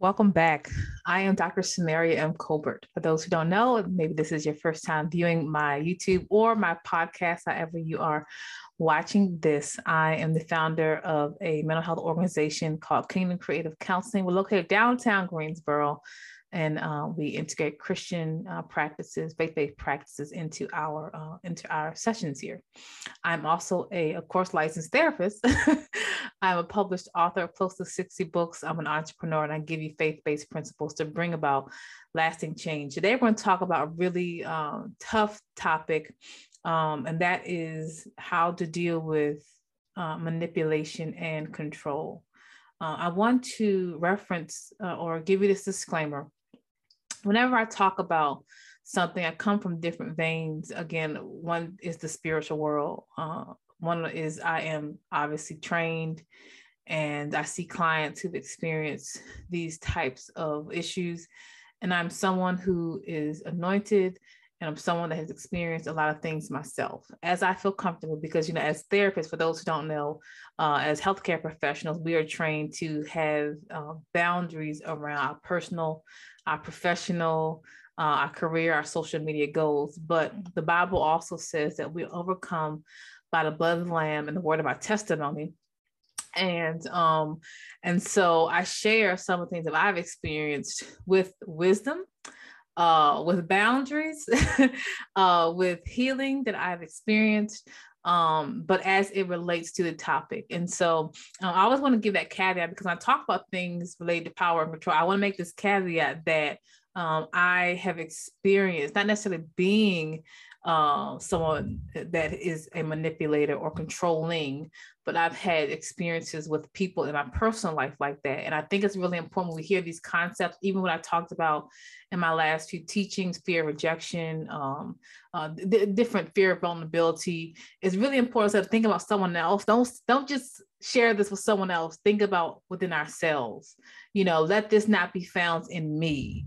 Welcome back. I am Dr. Samaria M. Colbert. For those who don't know, maybe this is your first time viewing my YouTube or my podcast, however you are watching this. I am the founder of a mental health organization called Kingdom Creative Counseling. We're located downtown Greensboro, and we integrate Christian practices, faith-based practices into our sessions here. I'm also of course, licensed therapist. I'm a published author of close to 60 books. I'm an entrepreneur, and I give you faith-based principles to bring about lasting change. Today, we're going to talk about a really tough topic, and that is how to deal with manipulation and control. I want to reference or give you this disclaimer. Whenever I talk about something, I come from different veins. Again, one is the spiritual world. One is I am obviously trained, and I see clients who've experienced these types of issues. And I'm someone who is anointed, and I'm someone that has experienced a lot of things myself as I feel comfortable, because, you know, as therapists, for those who don't know, as healthcare professionals, we are trained to have boundaries around our personal, our professional, our career, our social media goals. But the Bible also says that we overcome by the blood of the Lamb and the word of our testimony. And so I share some of the things that I've experienced with wisdom, with boundaries, with healing that I've experienced, but as it relates to the topic. And so I always want to give that caveat, because when I talk about things related to power and control, I want to make this caveat that I have experienced, not necessarily being someone that is a manipulator or controlling, but I've had experiences with people in my personal life like that. And I think it's really important we hear these concepts, even what I talked about in my last few teachings, fear of rejection, different fear of vulnerability. It's really important to think about someone else. Don't just share this with someone else. Think about within ourselves, you know, let this not be found in me.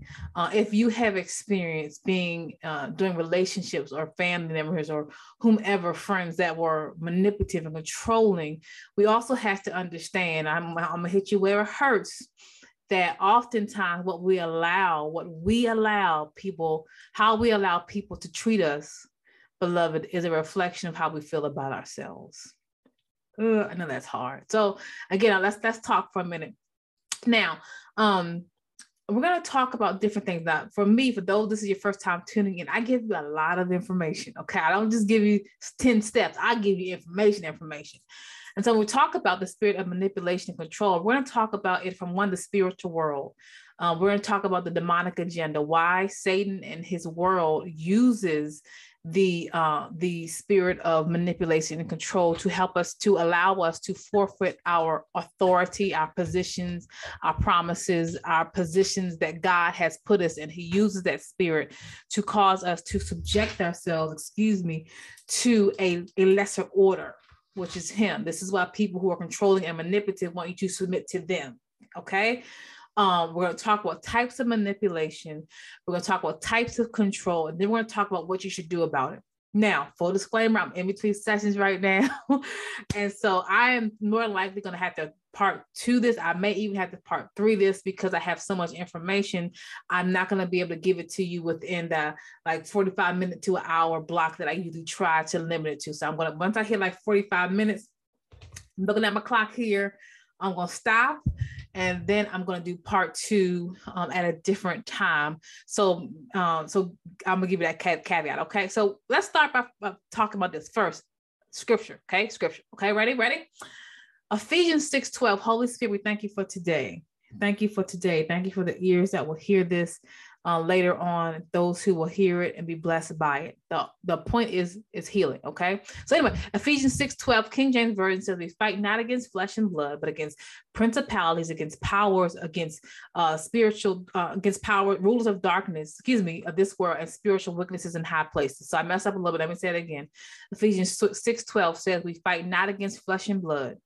If you have experienced being, doing relationships or family members or whomever, friends that were manipulative and controlling, we also have to understand, I'm gonna hit you where it hurts, that oftentimes how we allow people to treat us, beloved, is a reflection of how we feel about ourselves. I know that's hard. So again, let's talk for a minute. Now, we're going to talk about different things. Now, for those, this is your first time tuning in, I give you a lot of information. Okay. I don't just give you 10 steps. I give you information. And so when we talk about the spirit of manipulation and control, we're going to talk about it from the spiritual world. We're going to talk about the demonic agenda, why Satan and his world uses the spirit of manipulation and control to help us, to allow us to forfeit our authority, our positions, our promises, our positions that God has put us in. He uses that spirit to cause us to subject ourselves, to a lesser order, which is him. This is why people who are controlling and manipulative want you to submit to them. Okay. We're going to talk about types of manipulation. We're going to talk about types of control, and then we're going to talk about what you should do about it. Now, full disclaimer, I'm in between sessions right now. And so I am more likely going to have to part 2 this. I may even have to part 3 this, because I have so much information. I'm not going to be able to give it to you within the 45-minute to an hour block that I usually try to limit it to. So I'm going to, once I hit 45 minutes, I'm looking at my clock here, I'm going to stop, and then I'm going to do part 2 at a different time. So, so I'm going to give you that caveat. Okay. So let's start by talking about this first. Scripture. Okay. Scripture. Okay. Ready? Ephesians 6:12. Holy Spirit, we thank you for today. Thank you for today. Thank you for the ears that will hear this later on, those who will hear it and be blessed by it. The point is healing. Okay. So anyway, Ephesians 6:12, King James Version says, we fight not against flesh and blood, but against principalities, against powers, against against power, rulers of darkness, of this world, and spiritual wickednesses in high places. So I messed up a little bit. Let me say it again. Ephesians 6:12 says, we fight not against flesh and blood.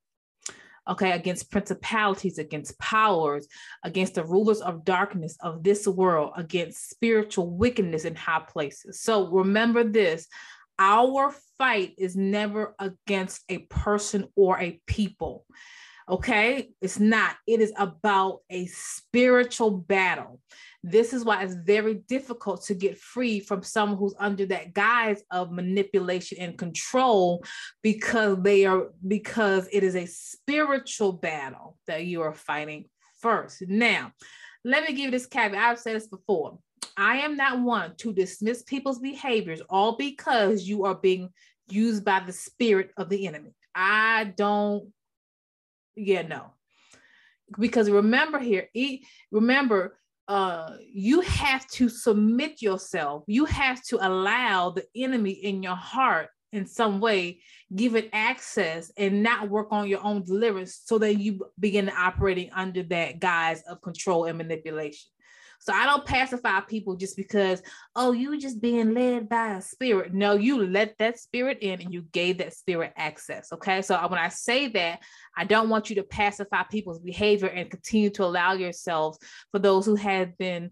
Okay, against principalities, against powers, against the rulers of darkness of this world, against spiritual wickedness in high places. So remember this, our fight is never against a person or a people. Okay, it's not. It is about a spiritual battle. This is why it's very difficult to get free from someone who's under that guise of manipulation and control, because it is a spiritual battle that you are fighting first. Now, let me give you this caveat. I've said this before. I am not one to dismiss people's behaviors all because you are being used by the spirit of the enemy. I don't. Yeah, no. Because remember here, you have to submit yourself. You have to allow the enemy in your heart in some way, give it access and not work on your own deliverance so that you begin operating under that guise of control and manipulation. So I don't pacify people just because, oh, you just being led by a spirit. No, you let that spirit in and you gave that spirit access. Okay. So when I say that, I don't want you to pacify people's behavior and continue to allow yourselves, for those who have been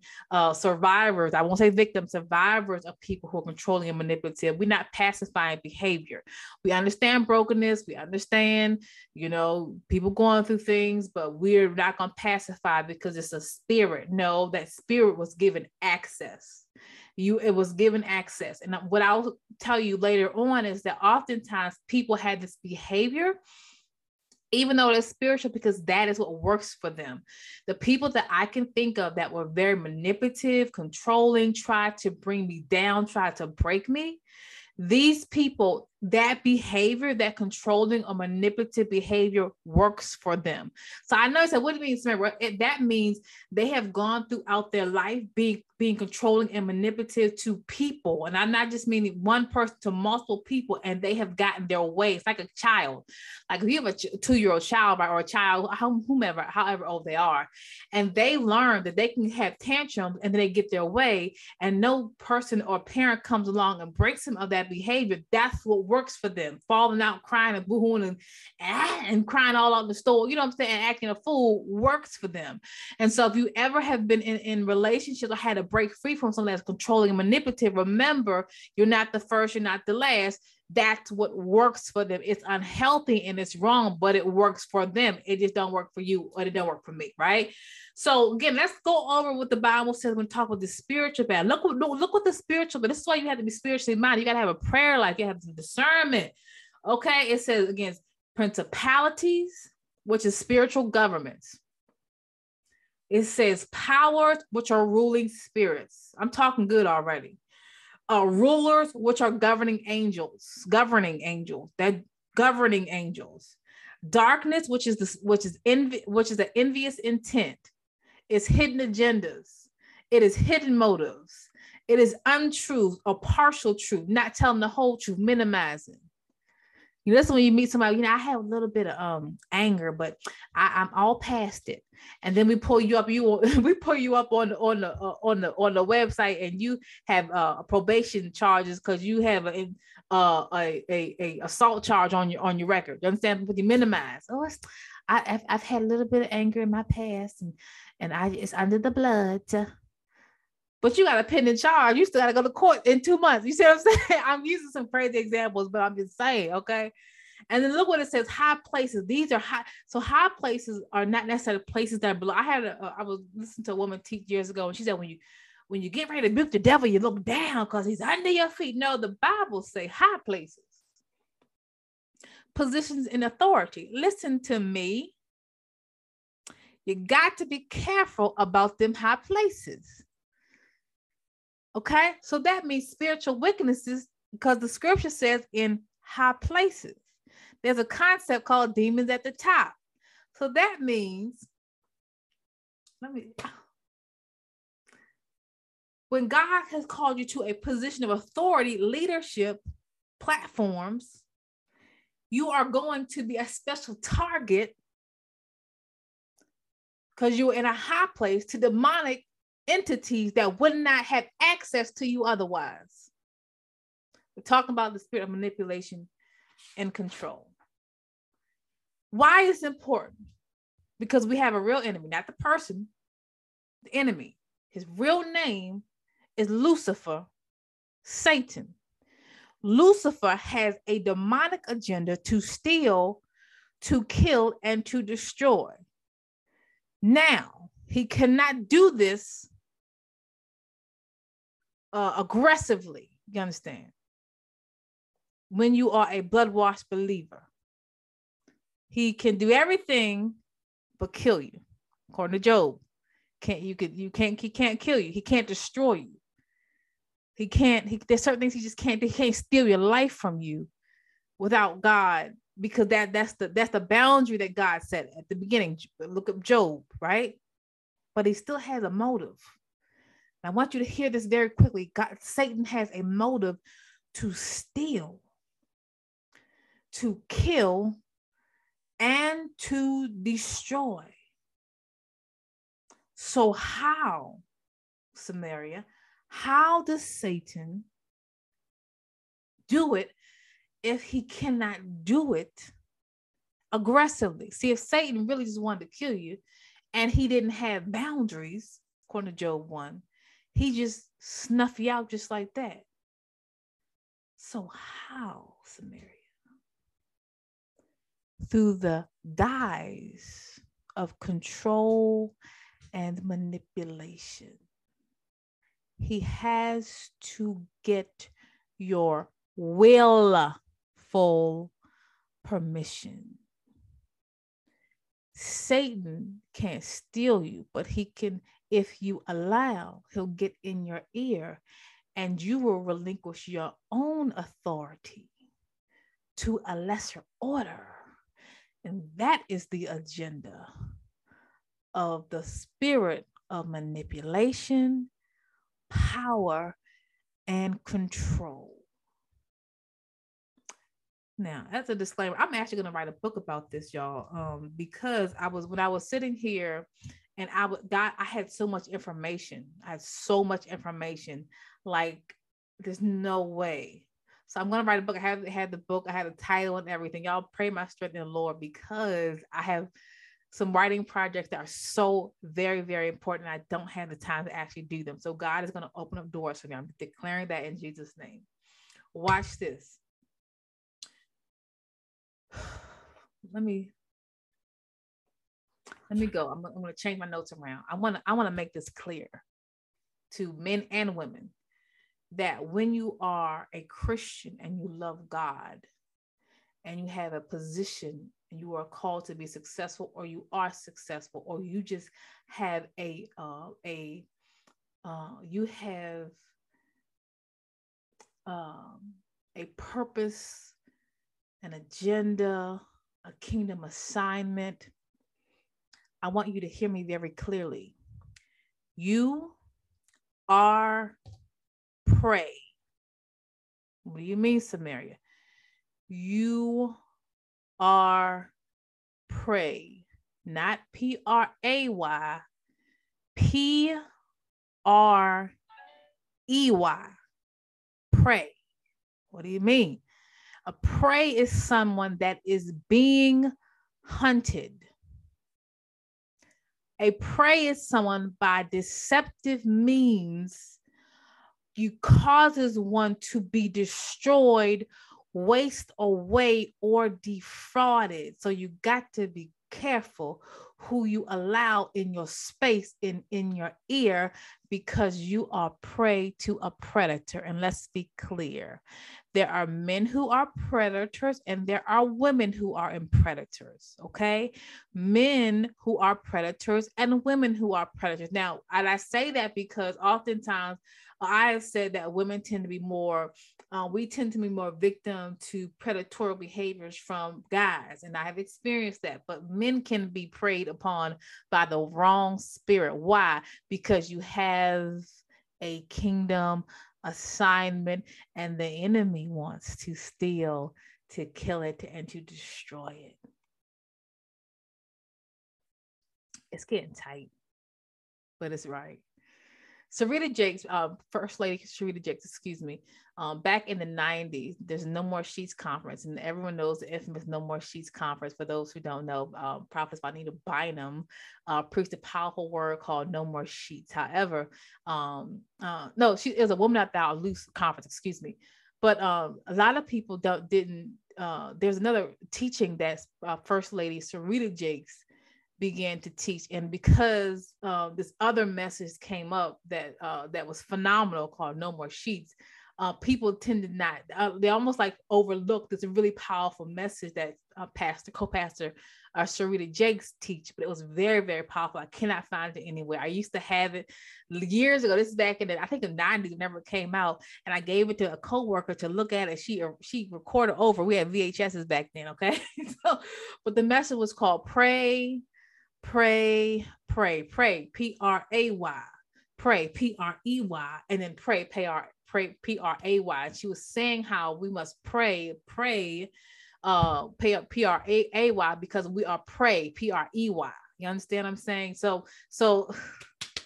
survivors, I won't say victims, survivors of people who are controlling and manipulative. We're not pacifying behavior. We understand brokenness. We understand, people going through things, but we're not going to pacify because it's a spirit. No, that spirit was given access. It was given access. And what I'll tell you later on is that oftentimes people had this behavior, even though they're spiritual, because that is what works for them. The people that I can think of that were very manipulative, controlling, tried to bring me down, tried to break me. These people, that behavior, that controlling or manipulative behavior works for them. So I know you said, what do you mean, Samara? That means they have gone throughout their life being controlling and manipulative to people. And I'm not just meaning one person, to multiple people, and they have gotten their way. It's like a child. Like if you have a 2-year-old child, or a child, whomever, however old they are, and they learn that they can have tantrums and then they get their way, and no person or parent comes along and breaks them of that behavior. That's what works for them, falling out, crying and boohooing and crying all out the store, you know what I'm saying, and acting a fool works for them. And so if you ever have been in relationships or had to break free from something that's controlling and manipulative, remember, you're not the first, you're not the last. That's what works for them. It's unhealthy and it's wrong, but it works for them. It just don't work for you, or it don't work for me, right? So again, let's go over what the Bible says when talking about the spiritual battle. Look what the spiritual, but this is why you have to be spiritually minded. You got to have a prayer life. You have some discernment. Okay, it says against principalities, which is spiritual governments. It says powers, which are ruling spirits. I'm talking good already. Rulers, which are governing angels. Darkness, which is an envious intent. It's hidden agendas. It is hidden motives. It is untruth or partial truth, not telling the whole truth, minimizing. That's when you meet somebody, I have a little bit of anger, but I'm all past it. And then we pull you up. We pull you up on the website, and you have probation charges because you have a assault charge on your record. You understand? But you minimize. Oh, I've had a little bit of anger in my past, and it's under the blood. But you got a pending charge. You still got to go to court in 2 months. You see what I'm saying? I'm using some crazy examples, but I'm just saying, okay? And then look what it says, high places. These are high. So high places are not necessarily places that belong. I was listening to a woman teach years ago, and she said, when you get ready to build the devil, you look down because he's under your feet. No, the Bible say high places. Positions in authority. Listen to me. You got to be careful about them high places. Okay, so that means spiritual wickednesses, because the scripture says in high places. There's a concept called demons at the top. So that means, when God has called you to a position of authority, leadership, platforms, you are going to be a special target because you're in a high place to demonic entities that would not have access to you otherwise. We're talking about the spirit of manipulation and control. Why is it important? Because we have a real enemy, not the person, the enemy. His real name is Lucifer, Satan. Lucifer has a demonic agenda to steal, to kill and to destroy. Now, he cannot do this aggressively, you understand? When you are a blood-washed believer, he can do everything but kill you. According to Job, he can't kill you. He can't destroy you. He can't. There's certain things he just can't. He can't steal your life from you without God, because that's the boundary that God set at the beginning. Look up Job, right? But he still has a motive. And I want you to hear this very quickly. Satan has a motive to steal, to kill, and to destroy. So how, Samaria, how does Satan do it if he cannot do it aggressively? See, if Satan really just wanted to kill you and he didn't have boundaries, according to Job 1, he just snuffed you out just like that. So how, Samaria? Through the guise of control and manipulation. He has to get your willful permission. Satan can't steal you, but he can, if you allow, he'll get in your ear and you will relinquish your own authority to a lesser order. And that is the agenda of the spirit of manipulation, power, and control. Now, as a disclaimer, I'm actually going to write a book about this, y'all, because when I was sitting here and I had so much information. I had so much information, like there's no way. So I'm going to write a book. I haven't had the book. I had a title and everything. Y'all pray my strength in the Lord, because I have some writing projects that are so very, very important. I don't have the time to actually do them. So God is going to open up doors for me. I'm declaring that in Jesus' name. Watch this. Let me go. I'm going to change my notes around. I want to make this clear to men and women that when you are a Christian and you love God and you have a position, you are called to be successful, or you are successful, or you just have a purpose, an agenda, a kingdom assignment. I want you to hear me very clearly. You are prey. What do you mean, Samaria? You are prey, not P-R-A-Y, P-R-E-Y, prey. What do you mean? A prey is someone that is being hunted. A prey is someone by deceptive means you causes one to be destroyed, waste away, or defrauded. So you got to be careful who you allow in your space, in your ear, because you are prey to a predator. And let's be clear, there are men who are predators and there are women who are predators. Okay, men who are predators and women who are predators. Now, and I say that because oftentimes I have said that women tend to be more, we tend to be more victim to predatory behaviors from guys. And I have experienced that, but men can be preyed upon by the wrong spirit. Why? Because you have a kingdom assignment and the enemy wants to steal, to kill it, and to destroy it. It's getting tight, but it's right. Serita Jakes, First Lady Serita Jakes, excuse me, back in the 90s, there's a No More Sheets conference, and everyone knows the infamous No More Sheets conference. For those who don't know, Prophet Bynum preached a powerful word called No More Sheets. However, it was a Woman Out Thou Loose conference, excuse me. But a lot of people didn't there's another teaching that First Lady Serita Jakes began to teach. And because this other message came up that was phenomenal called No More Sheets, people tend to not, they almost like overlooked this really powerful message that co-pastor Serita Jakes teach, but it was very, very powerful. I cannot find it anywhere. I used to have it years ago. This is back in the, I think the 90s, whenever it came out, and I gave it to a coworker to look at it. She recorded over. We had VHSs back then, okay? So, but the message was called Pray, Pray, Pray, Pray, P-R-A-Y, Pray, P-R-E-Y, and then Pray, Pray, P-R-A-Y. And she was saying how we must pray, P-R-A-Y, because we are prey, P-R-E-Y. You understand what I'm saying? So,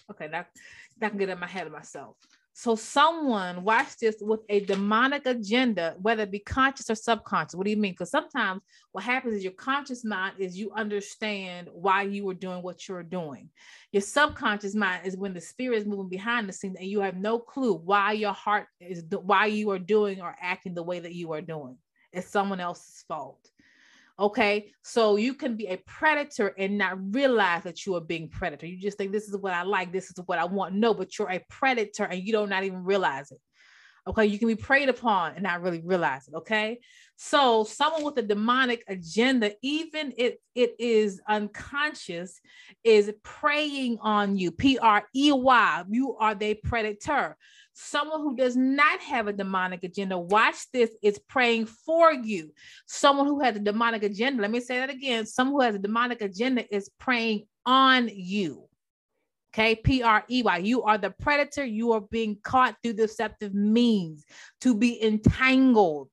okay, that can get in my head of myself. So someone, watch this, with a demonic agenda, whether it be conscious or subconscious. What do you mean? Because sometimes what happens is your conscious mind is you understand why you were doing what you're doing. Your subconscious mind is when the spirit is moving behind the scenes and you have no clue why your heart is, why you are doing or acting the way that you are doing. It's someone else's fault. Okay. So you can be a predator and not realize that you are being predator. You just think this is what I like. This is what I want. No, but you're a predator and you do not even realize it. Okay. You can be preyed upon and not really realize it. Okay. So someone with a demonic agenda, even if it is unconscious, is preying on you. P-R-E-Y. You are the predator. Someone who does not have a demonic agenda, watch this, is praying for you. Someone who has a demonic agenda, let me say that again. Someone who has a demonic agenda is preying on you. Okay, P-R-E-Y, you are the predator. You are being caught through deceptive means, to be entangled,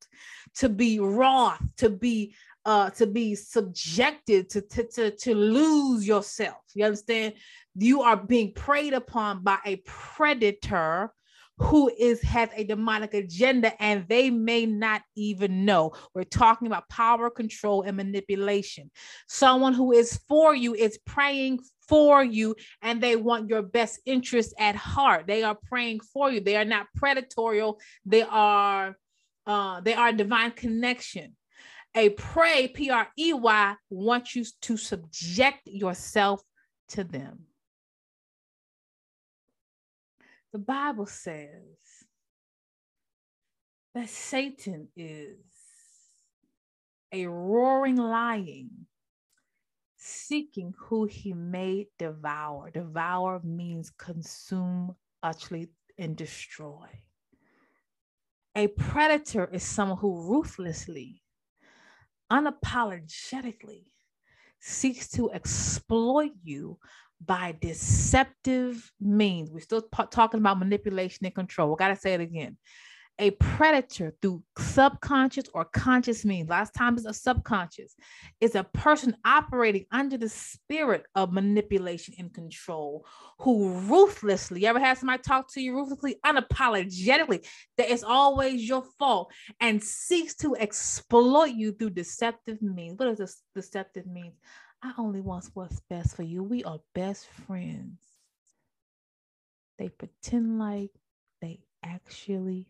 to be wroth, to be subjected, to lose yourself. You understand? You are being preyed upon by a predator who has a demonic agenda, and they may not even know. We're talking about power, control, and manipulation. Someone who is for you is praying for you, and they want your best interest at heart. They are praying for you. They are not predatorial. They are divine connection. A prey, P-R-E-Y, wants you to subject yourself to them. The Bible says that Satan is a roaring lion seeking who he may devour. Devour means consume, utterly, and destroy. A predator is someone who ruthlessly, unapologetically seeks to exploit you by deceptive means. We're still talking about manipulation and control. We got to say it again. A predator, through subconscious or conscious means, last time is a subconscious, is a person operating under the spirit of manipulation and control, who ruthlessly, you ever had somebody talk to you ruthlessly, unapologetically, that it's always your fault, and seeks to exploit you through deceptive means. What does deceptive mean? I only want what's best for you. We are best friends. They pretend like they actually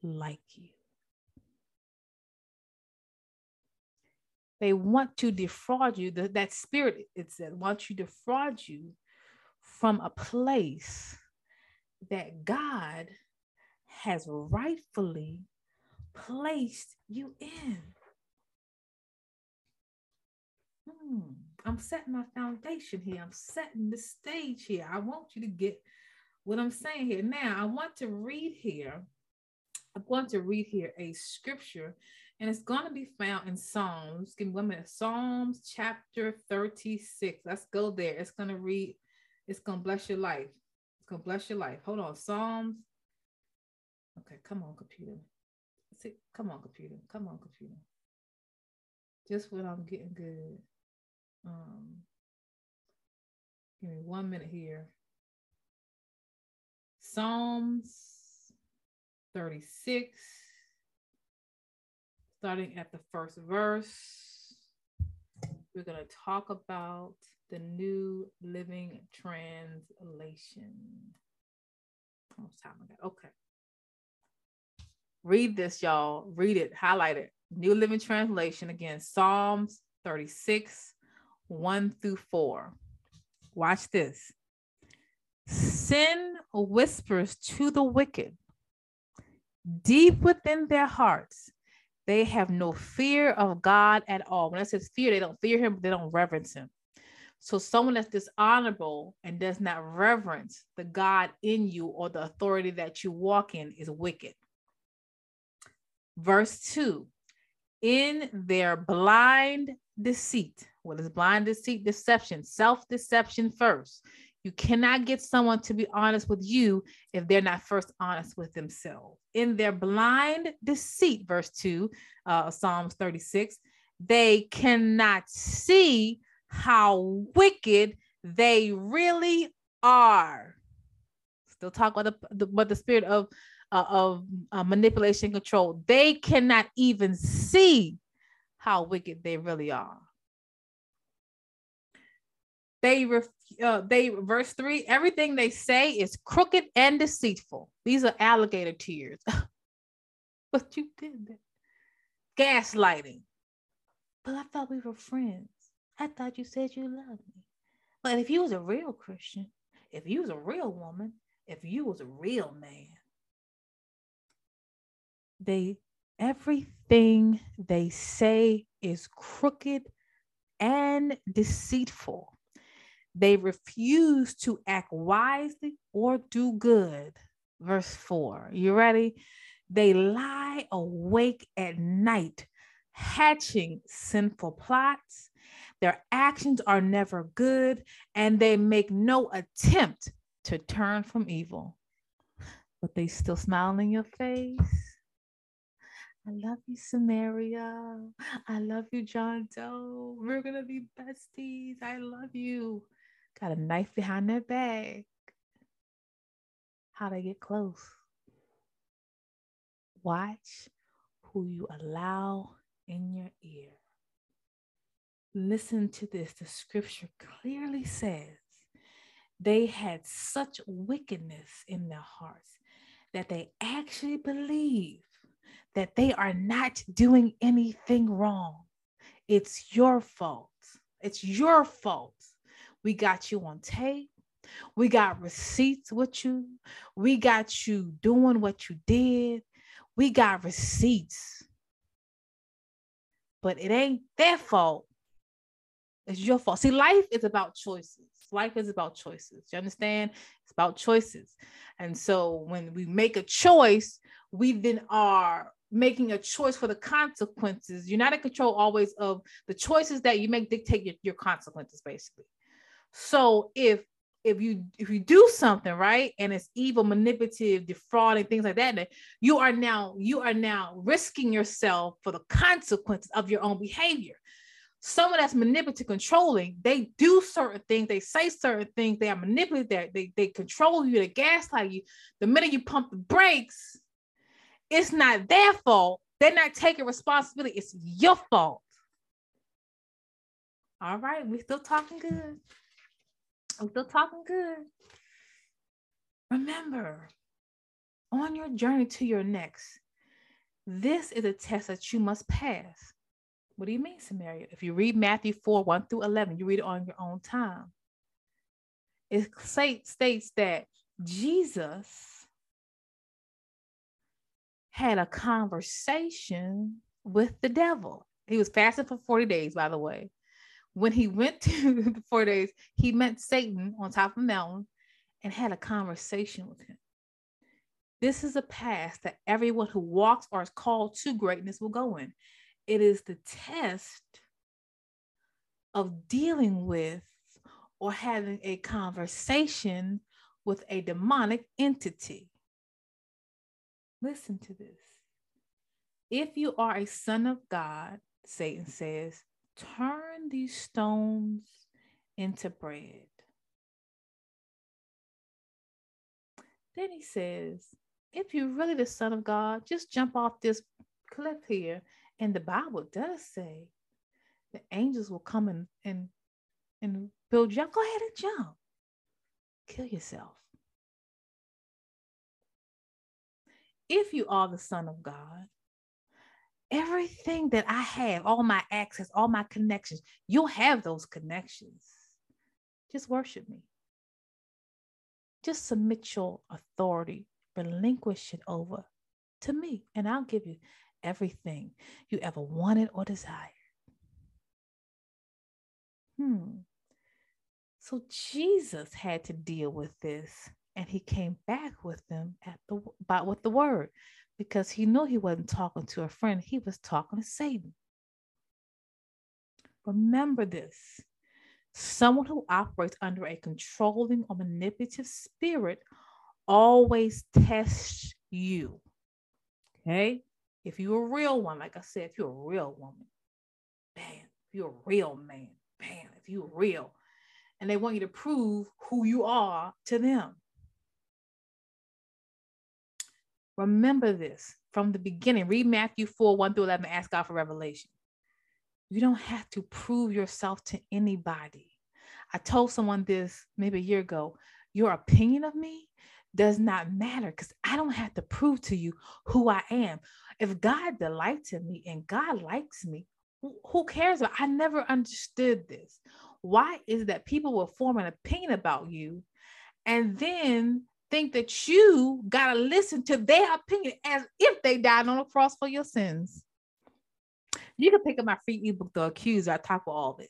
like you. They want to defraud you. That spirit, it said, wants you to defraud you from a place that God has rightfully placed you in. I'm setting my foundation here. I'm setting the stage here. I want you to get what I'm saying here. Now, I'm going to read here a scripture, and it's going to be found in Psalms. Give me 1 minute. Psalms chapter 36. Let's go there. It's going to bless your life. It's going to bless your life. Hold on. Psalms. Okay. Come on, computer. Come on, computer. Just when I'm getting good. Give me 1 minute here. Psalms 36, starting at the first verse. We're going to talk about the New Living Translation. How much time I got? Okay. Read this, y'all. Read it. Highlight it. New Living Translation, again, Psalms 36, 1-4. Watch this. Sin whispers to the wicked. Deep within their hearts, they have no fear of God at all. When I say fear, they don't fear him, but they don't reverence him. So someone that's dishonorable and does not reverence the God in you or the authority that you walk in is wicked. Verse 2, in their blind deceit. What is blind deceit? Deception, self-deception first. You cannot get someone to be honest with you if they're not first honest with themselves. In their blind deceit, verse 2, Psalms 36, they cannot see how wicked they really are. Still talk about the spirit of manipulation and control. They cannot even see how wicked they really are. Verse 3, everything they say is crooked and deceitful. These are alligator tears. But you did that. Gaslighting. But I thought we were friends. I thought you said you loved me. But if you was a real Christian, if you was a real woman, if you was a real man, everything they say is crooked and deceitful. They refuse to act wisely or do good. Verse 4. You ready? They lie awake at night, hatching sinful plots. Their actions are never good, and they make no attempt to turn from evil. But they still smile in your face. I love you, Samaria. I love you, John Doe. We're going to be besties. I love you. Got a knife behind their back. How they get close. Watch who you allow in your ear. Listen to this. The scripture clearly says they had such wickedness in their hearts that they actually believe that they are not doing anything wrong. It's your fault. It's your fault. We got you on tape. We got receipts with you. We got you doing what you did. We got receipts. But it ain't their fault. It's your fault. See, life is about choices. Life is about choices. You understand? It's about choices. And so when we make a choice, we then are making a choice for the consequences. You're not in control always of the choices that you make dictate your consequences, basically. So if you do something right, and it's evil, manipulative, defrauding, things like that, you are now risking yourself for the consequences of your own behavior. Someone that's manipulative, controlling, they do certain things, they say certain things, they are manipulative, they control you, they gaslight you. The minute you pump the brakes, it's not their fault. They're not taking responsibility. It's your fault. All right, we're still talking good. I'm still talking good. Remember, on your journey to your next, this is a test that you must pass. What do you mean, Samaria? If you read Matthew 4, 1-11, you read it on your own time. It states that Jesus had a conversation with the devil. He was fasting for 40 days, by the way. When he went to the 4 days, he met Satan on top of the mountain and had a conversation with him. This is a path that everyone who walks or is called to greatness will go in. It is the test of dealing with or having a conversation with a demonic entity. Listen to this. If you are a son of God, Satan says, turn these stones into bread. Then he says, if you're really the son of God, just jump off this cliff here. And the Bible does say the angels will come and build you up. Go ahead and jump. Kill yourself. If you are the son of God, everything that I have, all my access, all my connections, you'll have those connections. Just worship me. Just submit your authority, relinquish it over to me, and I'll give you everything you ever wanted or desired. So Jesus had to deal with this, and he came back with them with the word, because he knew he wasn't talking to a friend. He was talking to Satan. Remember this. Someone who operates under a controlling or manipulative spirit always tests you. Okay? If you're a real one, like I said, if you're a real woman, bam. If you're a real man, bam. If you're real. And they want you to prove who you are to them. Remember this from the beginning. Read Matthew 4:1-11. Ask God for revelation. You don't have to prove yourself to anybody. I told someone this maybe a year ago. Your opinion of me does not matter, because I don't have to prove to you who I am. If God delights in me and God likes me, who cares? I never understood this. Why is that people will form an opinion about you and then think that you got to listen to their opinion as if they died on the cross for your sins? You can pick up my free ebook, The Accuser. I talk about all this.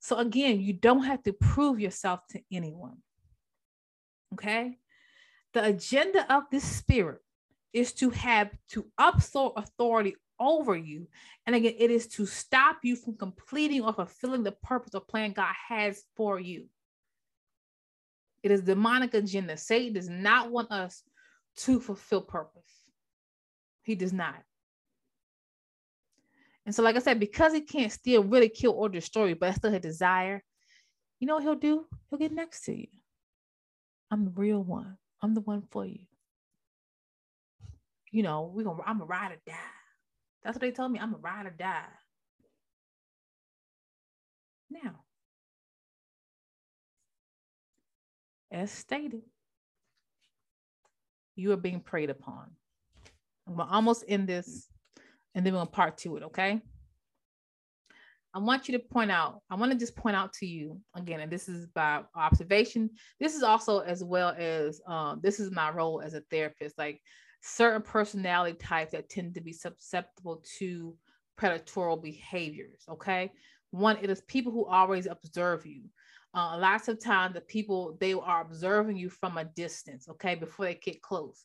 So again, you don't have to prove yourself to anyone. Okay? The agenda of this spirit is to have to usurp authority over you. And again, it is to stop you from completing or fulfilling the purpose or plan God has for you. It is demonic agenda. Satan does not want us to fulfill purpose. He does not. And so, like I said, because he can't steal, really kill, or destroy you, but that's still his desire, you know what he'll do? He'll get next to you. I'm the real one. I'm the one for you. You know, I'm a ride or die. That's what they told me. I'm a ride or die. Now, as stated, you are being preyed upon. I'm going to almost end this, and then we're going to part two it, okay? I want to just point out to you, again, and this is by observation. This is also as well as, this is my role as a therapist, like certain personality types that tend to be susceptible to predatory behaviors, okay? One, it is people who always observe you. Lots of times the people, they are observing you from a distance, okay, before they get close.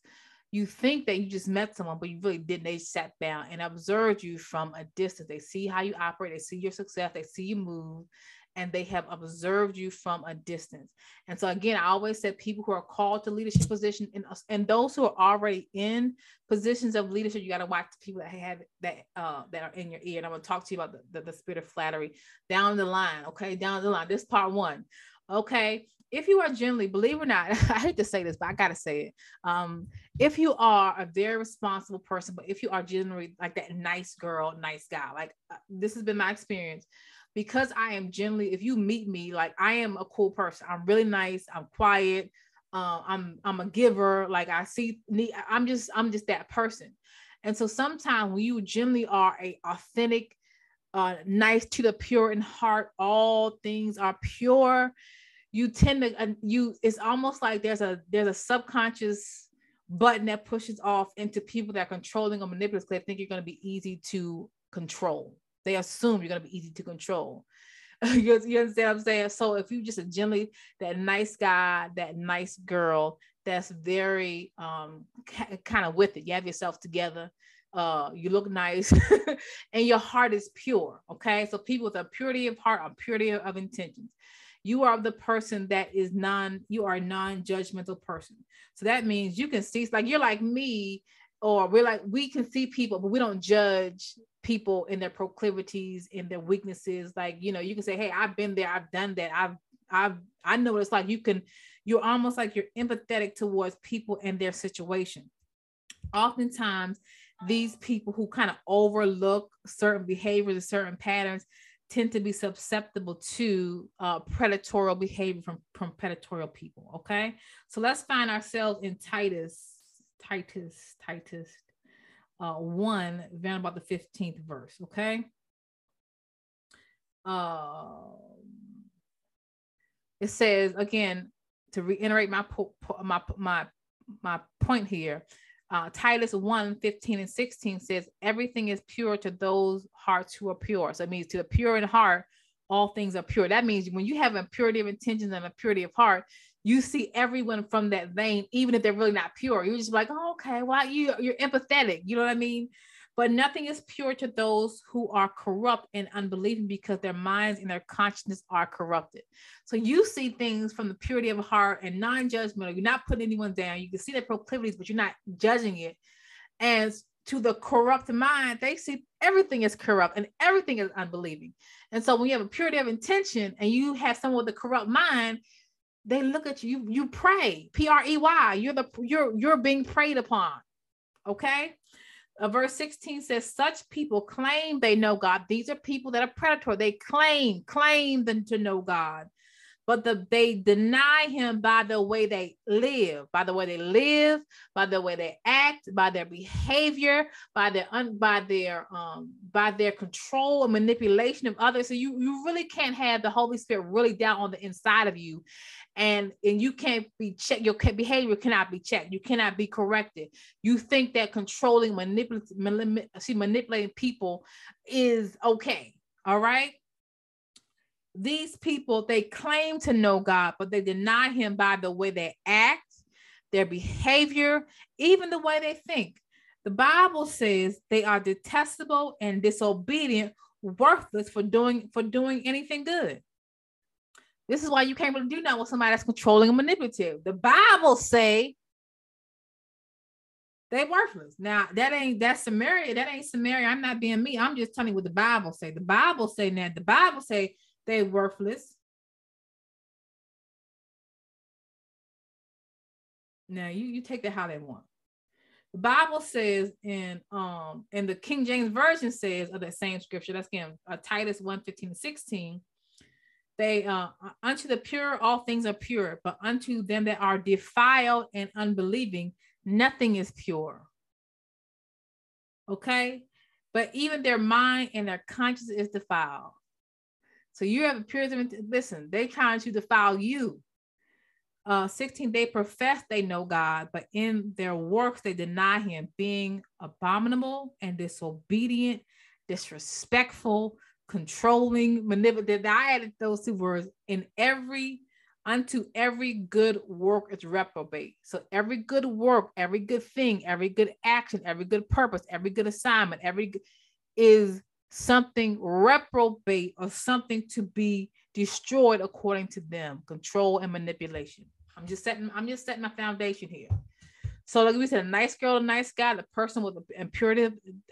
You think that you just met someone, but you really didn't. They sat down and observed you from a distance. They see how you operate. They see your success. They see you move, and they have observed you from a distance. And so again, I always said people who are called to leadership position and those who are already in positions of leadership, you got to watch the people that have that are in your ear. And I'm going to talk to you about the spirit of flattery down the line. Okay. Down the line. This part one. Okay. If you are generally, believe it or not, I hate to say this, but I got to say it. If you are a very responsible person, but if you are generally like that nice girl, nice guy, like this has been my experience. Because I am generally, if you meet me, like I am a cool person. I'm really nice. I'm quiet. I'm a giver. Like I see, I'm just that person. And so sometimes when you generally are a authentic, nice to the pure in heart, all things are pure. You tend to, it's almost like there's a subconscious button that pushes off into people that are controlling or manipulative, because they think you're going to be easy to control. They assume you're going to be easy to control. You understand what I'm saying? So if you just a generally that nice guy, that nice girl, that's very kind of with it. You have yourself together. You look nice and your heart is pure. Okay. So people with a purity of heart, a purity of intentions. You are the person that is you are a non-judgmental person. So that means you can see, like you're like me, or we can see people, but we don't judge people in their proclivities, in their weaknesses. Like, you know, you can say, hey, I've been there. I've done that. I know what it's like. You're almost like you're empathetic towards people and their situation. Oftentimes these people who kind of overlook certain behaviors and certain patterns tend to be susceptible to predatory behavior from predatory people. Okay. So let's find ourselves in Titus. 1, down about the 15th verse. Okay. It says, again, to reiterate my point here, Titus 1:15-16 says, everything is pure to those hearts who are pure. So it means to the pure in heart, all things are pure. That means when you have a purity of intentions and a purity of heart, you see everyone from that vein, even if they're really not pure. You're just like, oh, okay, well, you're empathetic. You know what I mean? But nothing is pure to those who are corrupt and unbelieving, because their minds and their consciousness are corrupted. So you see things from the purity of heart and non-judgmental. You're not putting anyone down. You can see their proclivities, but you're not judging it. And to the corrupt mind, they see everything is corrupt and everything is unbelieving. And so when you have a purity of intention and you have someone with a corrupt mind, they look at you, you pray, P-R-E-Y, you're being preyed upon. Okay. Verse 16 says, such people claim they know God. These are people that are predatory. They claim them to know God, but they deny him by the way they live, by the way they act, by their behavior, by their control and manipulation of others. So you really can't have the Holy Spirit really down on the inside of you. And you can't be checked. Your behavior cannot be checked. You cannot be corrected. You think that controlling, manipulating people is okay. All right. These people, they claim to know God, but they deny him by the way they act, their behavior, even the way they think. The Bible says they are detestable and disobedient, worthless for doing anything good. This is why you can't really do nothing with somebody that's controlling and manipulative. The Bible say they worthless. Now that's Samaria. I'm not being me. I'm just telling you what the Bible say. The Bible say that. The Bible say they worthless. Now you take that how they want. The Bible says in the King James Version says of that same scripture, that's again Titus 1:15-16. They unto the pure, all things are pure, but unto them that are defiled and unbelieving, nothing is pure. Okay. But even their mind and their conscience is defiled. So you have a purity. Listen, they trying to defile you. 16, they profess they know God, but in their works, they deny him, being abominable and disobedient, disrespectful, controlling, manipulative. I added those two words, unto every good work is reprobate. So every good work, every good thing, every good action, every good purpose, every good assignment, is something reprobate or something to be destroyed according to them, control and manipulation. I'm just setting my foundation here. So like we said, a nice girl, a nice guy, the person with impurity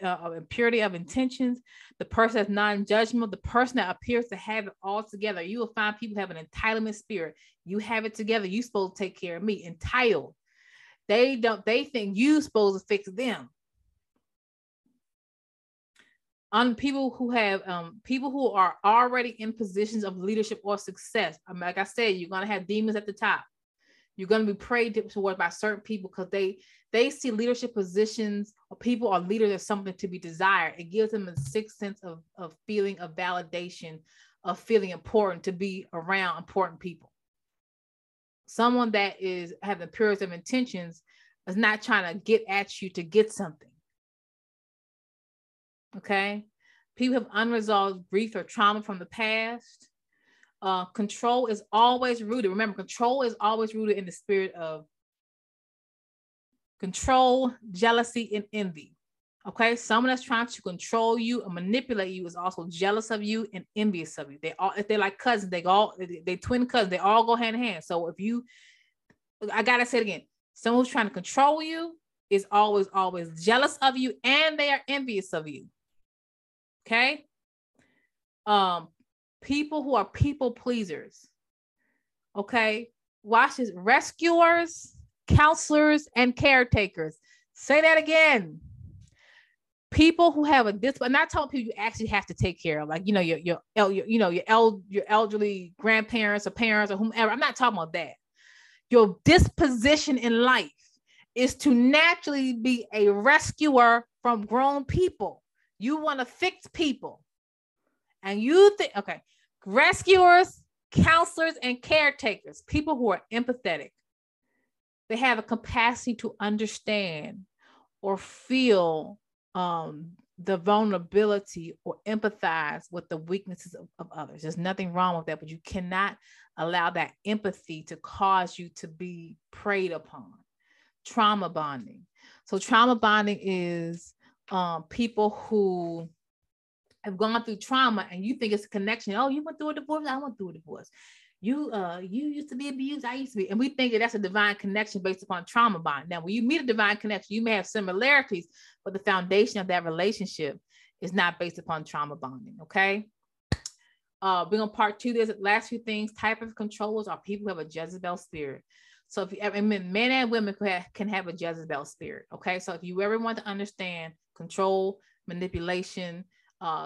of intentions, the person that's non-judgmental, the person that appears to have it all together. You will find people have an entitlement spirit. You have it together. You supposed to take care of me. Entitled. They think you supposed to fix them. On people who have people who are already in positions of leadership or success. I mean, like I said, you're gonna have demons at the top. You're gonna be preyed toward by certain people because they see leadership positions or people or leaders as something to be desired. It gives them a sixth sense of feeling of validation, of feeling important, to be around important people. Someone that is having purity of intentions is not trying to get at you to get something. Okay, people have unresolved grief or trauma from the past. Control is always rooted. Remember, control is always rooted in the spirit of control, jealousy, and envy. Okay, someone that's trying to control you and manipulate you is also jealous of you and envious of you. They're like cousins. They twin cousins. They all go hand in hand. So I gotta say it again. Someone who's trying to control you is always jealous of you, and they are envious of you. Okay. People who are people pleasers. Okay. Watch this. Rescuers, counselors, and caretakers. Say that again. People who have a discipline. Not telling people you actually have to take care of, like, you know, your elderly grandparents or parents or whomever. I'm not talking about that. Your disposition in life is to naturally be a rescuer, from grown people. You want to fix people. And you think, okay, rescuers, counselors, and caretakers, people who are empathetic, they have a capacity to understand or feel the vulnerability or empathize with the weaknesses of others. There's nothing wrong with that, but you cannot allow that empathy to cause you to be preyed upon. Trauma bonding. So trauma bonding is people who have gone through trauma and you think it's a connection. Oh, you went through a divorce. I went through a divorce. You used to be abused. I used to be. And we think that that's a divine connection based upon trauma bond. Now, when you meet a divine connection, you may have similarities, but the foundation of that relationship is not based upon trauma bonding. Okay. Being on part two, there's the last few things. Type of controllers are people who have a Jezebel spirit. So if you ever, men and women can have a Jezebel spirit. Okay. So if you ever want to understand control, manipulation,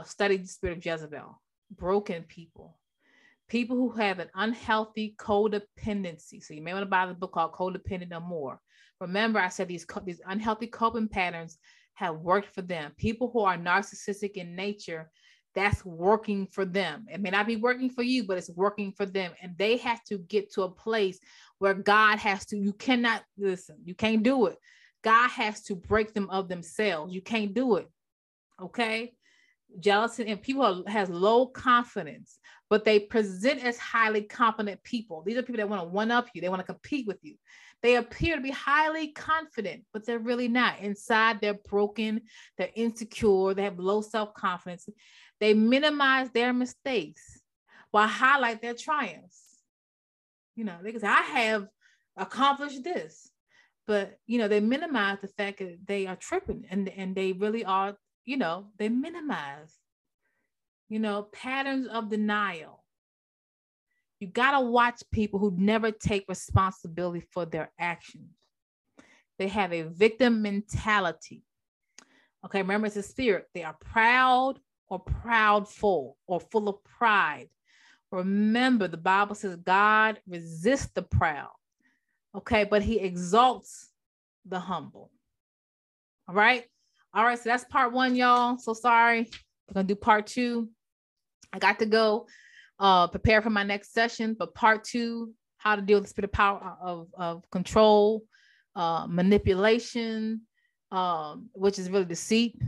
study the spirit of Jezebel, broken people. People who have an unhealthy codependency. So you may want to buy the book called Codependent No More. Remember, I said these unhealthy coping patterns have worked for them. People who are narcissistic in nature, that's working for them. It may not be working for you, but it's working for them. And they have to get to a place where God has to, you cannot, listen, you can't do it. God has to break them of themselves. You can't do it. Okay. Jealousy and people has low confidence, but they present as highly competent people. These are people that want to one up you. They want to compete with you. They appear to be highly confident, but they're really not. Inside, they're broken. They're insecure. They have low self-confidence. They minimize their mistakes while highlight their triumphs. You know, they can say, I have accomplished this, but you know, they minimize the fact that they are tripping and they really are. You know, they minimize, you know, patterns of denial. You got to watch people who never take responsibility for their actions. They have a victim mentality. Okay, remember it's a spirit. They are proud or proudful or full of pride. Remember, the Bible says God resists the proud. Okay, but he exalts the humble. All right. All right, so that's part one, y'all. So sorry, we're gonna do part two. I got to go prepare for my next session, but part two, how to deal with the spirit of power of control, manipulation, which is really deceit,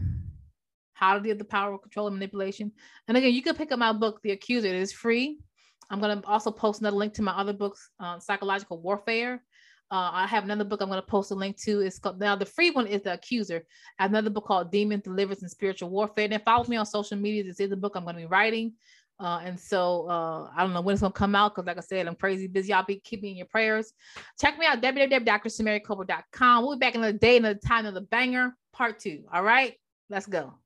how to deal with the power of control and manipulation. And again, you can pick up my book, The Accuser. It is free. I'm gonna also post another link to my other books, Psychological Warfare. I have another book I'm going to post a link to. It's called, now the free one is The Accuser. I have another book called Demon Deliverance and Spiritual Warfare. And follow me on social media. This is the book I'm going to be writing. And so I don't know when it's going to come out because, like I said, I'm crazy busy. Y'all be keeping in your prayers. Check me out, www.drsamericoba.com. We'll be back in another day, another time, another banger, part two. All right, let's go.